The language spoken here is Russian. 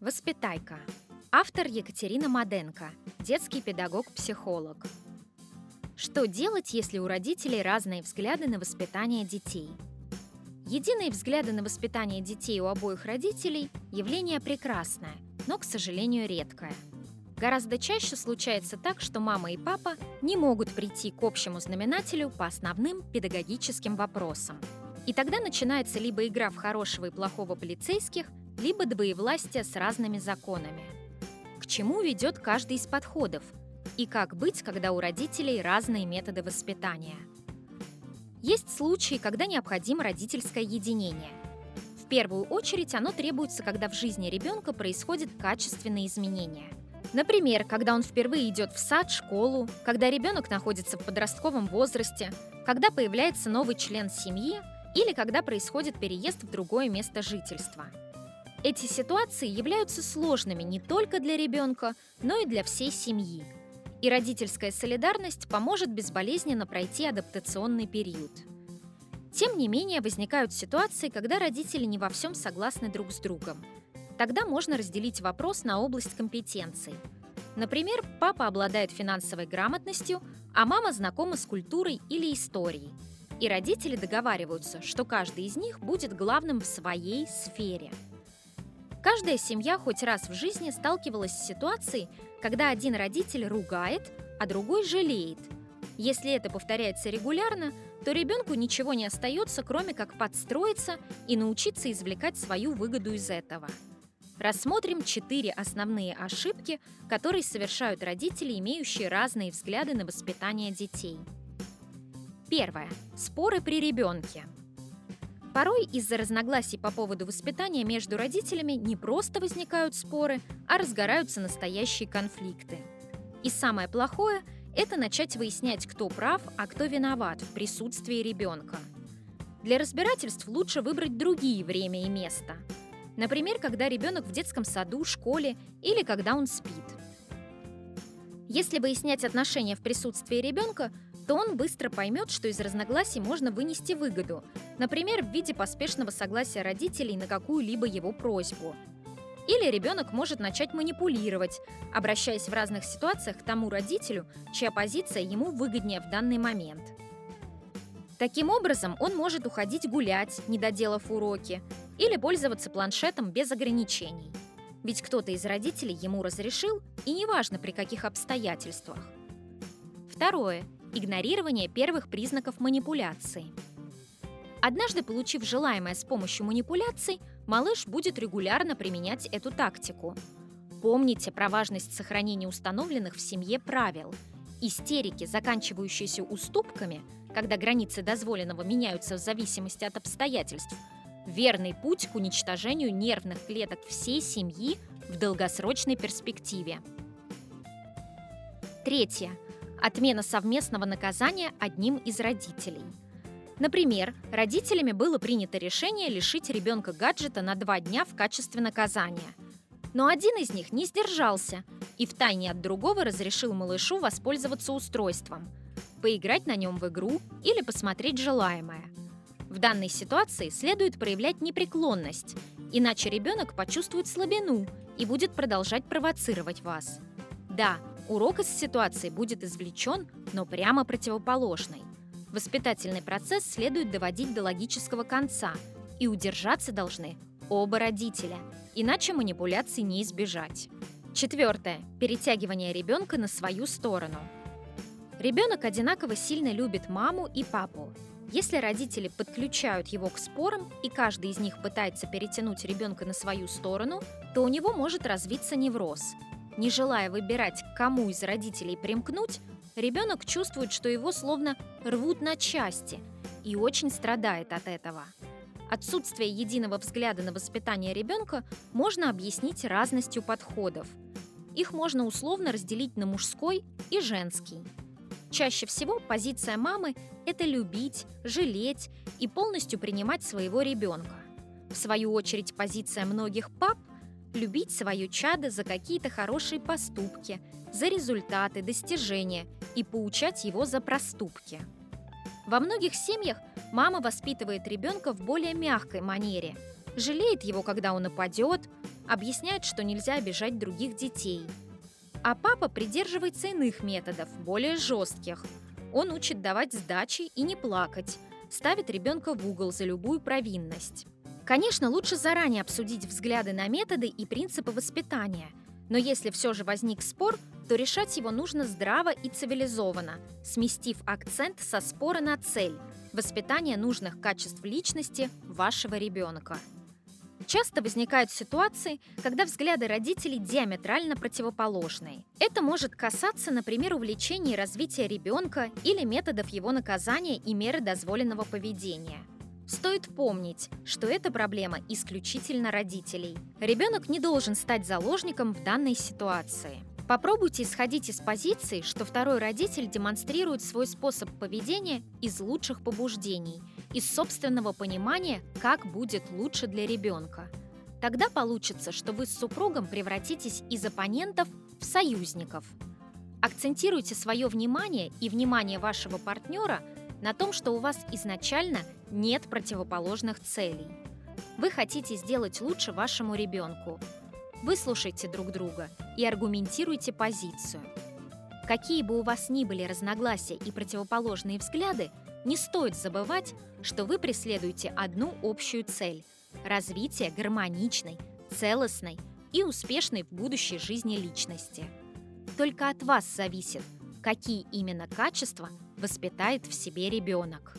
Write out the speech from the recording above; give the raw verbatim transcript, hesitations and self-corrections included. Воспитайка. Автор Екатерина Маденко, детский педагог-психолог. Что делать, если у родителей разные взгляды на воспитание детей? Единые взгляды на воспитание детей у обоих родителей – явление прекрасное, но, к сожалению, редкое. Гораздо чаще случается так, что мама и папа не могут прийти к общему знаменателю по основным педагогическим вопросам. И тогда начинается либо игра в хорошего и плохого полицейских, либо двоевластие с разными законами. К чему ведет каждый из подходов? И как быть, когда у родителей разные методы воспитания? Есть случаи, когда необходимо родительское единение. В первую очередь оно требуется, когда в жизни ребенка происходят качественные изменения. Например, когда он впервые идет в сад, школу, когда ребенок находится в подростковом возрасте, когда появляется новый член семьи или когда происходит переезд в другое место жительства. Эти ситуации являются сложными не только для ребенка, но и для всей семьи. И родительская солидарность поможет безболезненно пройти адаптационный период. Тем не менее, возникают ситуации, когда родители не во всем согласны друг с другом. Тогда можно разделить вопрос на область компетенций. Например, папа обладает финансовой грамотностью, а мама знакома с культурой или историей. И родители договариваются, что каждый из них будет главным в своей сфере. Каждая семья хоть раз в жизни сталкивалась с ситуацией, когда один родитель ругает, а другой жалеет. Если это повторяется регулярно, то ребенку ничего не остается, кроме как подстроиться и научиться извлекать свою выгоду из этого. Рассмотрим четыре основные ошибки, которые совершают родители, имеющие разные взгляды на воспитание детей. Первое. Споры при ребенке. Порой из-за разногласий по поводу воспитания между родителями не просто возникают споры, а разгораются настоящие конфликты. И самое плохое – это начать выяснять, кто прав, а кто виноват в присутствии ребенка. Для разбирательств лучше выбрать другие время и место. Например, когда ребенок в детском саду, школе или когда он спит. Если выяснять отношения в присутствии ребенка, то он быстро поймет, что из разногласий можно вынести выгоду, например, в виде поспешного согласия родителей на какую-либо его просьбу. Или ребенок может начать манипулировать, обращаясь в разных ситуациях к тому родителю, чья позиция ему выгоднее в данный момент. Таким образом, он может уходить гулять, не доделав уроки, или пользоваться планшетом без ограничений. Ведь кто-то из родителей ему разрешил, и неважно при каких обстоятельствах. Второе. Игнорирование первых признаков манипуляции. Однажды, получив желаемое с помощью манипуляций, малыш будет регулярно применять эту тактику. Помните про важность сохранения установленных в семье правил. Истерики, заканчивающиеся уступками, когда границы дозволенного меняются в зависимости от обстоятельств, верный путь к уничтожению нервных клеток всей семьи в долгосрочной перспективе. Третье. Отмена совместного наказания одним из родителей. Например, родителями было принято решение лишить ребенка гаджета на два дня в качестве наказания. Но один из них не сдержался и втайне от другого разрешил малышу воспользоваться устройством, поиграть на нем в игру или посмотреть желаемое. В данной ситуации следует проявлять непреклонность, иначе ребенок почувствует слабину и будет продолжать провоцировать вас. Да, урок из ситуации будет извлечен, но прямо противоположный. Воспитательный процесс следует доводить до логического конца, и удержаться должны оба родителя, иначе манипуляций не избежать. Четвертое. Перетягивание ребенка на свою сторону. Ребенок одинаково сильно любит маму и папу. Если родители подключают его к спорам, и каждый из них пытается перетянуть ребенка на свою сторону, то у него может развиться невроз. Не желая выбирать, к кому из родителей примкнуть, ребенок чувствует, что его словно рвут на части и очень страдает от этого. Отсутствие единого взгляда на воспитание ребенка можно объяснить разностью подходов. Их можно условно разделить на мужской и женский. Чаще всего позиция мамы – это любить, жалеть и полностью принимать своего ребенка. В свою очередь, позиция многих пап – любить свое чадо за какие-то хорошие поступки, за результаты, достижения и поучать его за проступки. Во многих семьях мама воспитывает ребенка в более мягкой манере, жалеет его, когда он упадет, объясняет, что нельзя обижать других детей. А папа придерживается иных методов, более жестких. Он учит давать сдачи и не плакать, ставит ребенка в угол за любую провинность. Конечно, лучше заранее обсудить взгляды на методы и принципы воспитания, но если все же возник спор, то решать его нужно здраво и цивилизованно, сместив акцент со спора на цель – воспитание нужных качеств личности вашего ребенка. Часто возникают ситуации, когда взгляды родителей диаметрально противоположны. Это может касаться, например, увлечений и развития ребенка или методов его наказания и меры дозволенного поведения. Стоит помнить, что эта проблема исключительно родителей. Ребенок не должен стать заложником в данной ситуации. Попробуйте исходить из позиции, что второй родитель демонстрирует свой способ поведения из лучших побуждений, из собственного понимания, как будет лучше для ребенка. Тогда получится, что вы с супругом превратитесь из оппонентов в союзников. Акцентируйте свое внимание и внимание вашего партнера на том, что у вас изначально нет противоположных целей. Вы хотите сделать лучше вашему ребенку. Выслушайте друг друга и аргументируйте позицию. Какие бы у вас ни были разногласия и противоположные взгляды, не стоит забывать, что вы преследуете одну общую цель – развитие гармоничной, целостной и успешной в будущей жизни личности. Только от вас зависит, какие именно качества воспитает в себе ребенок.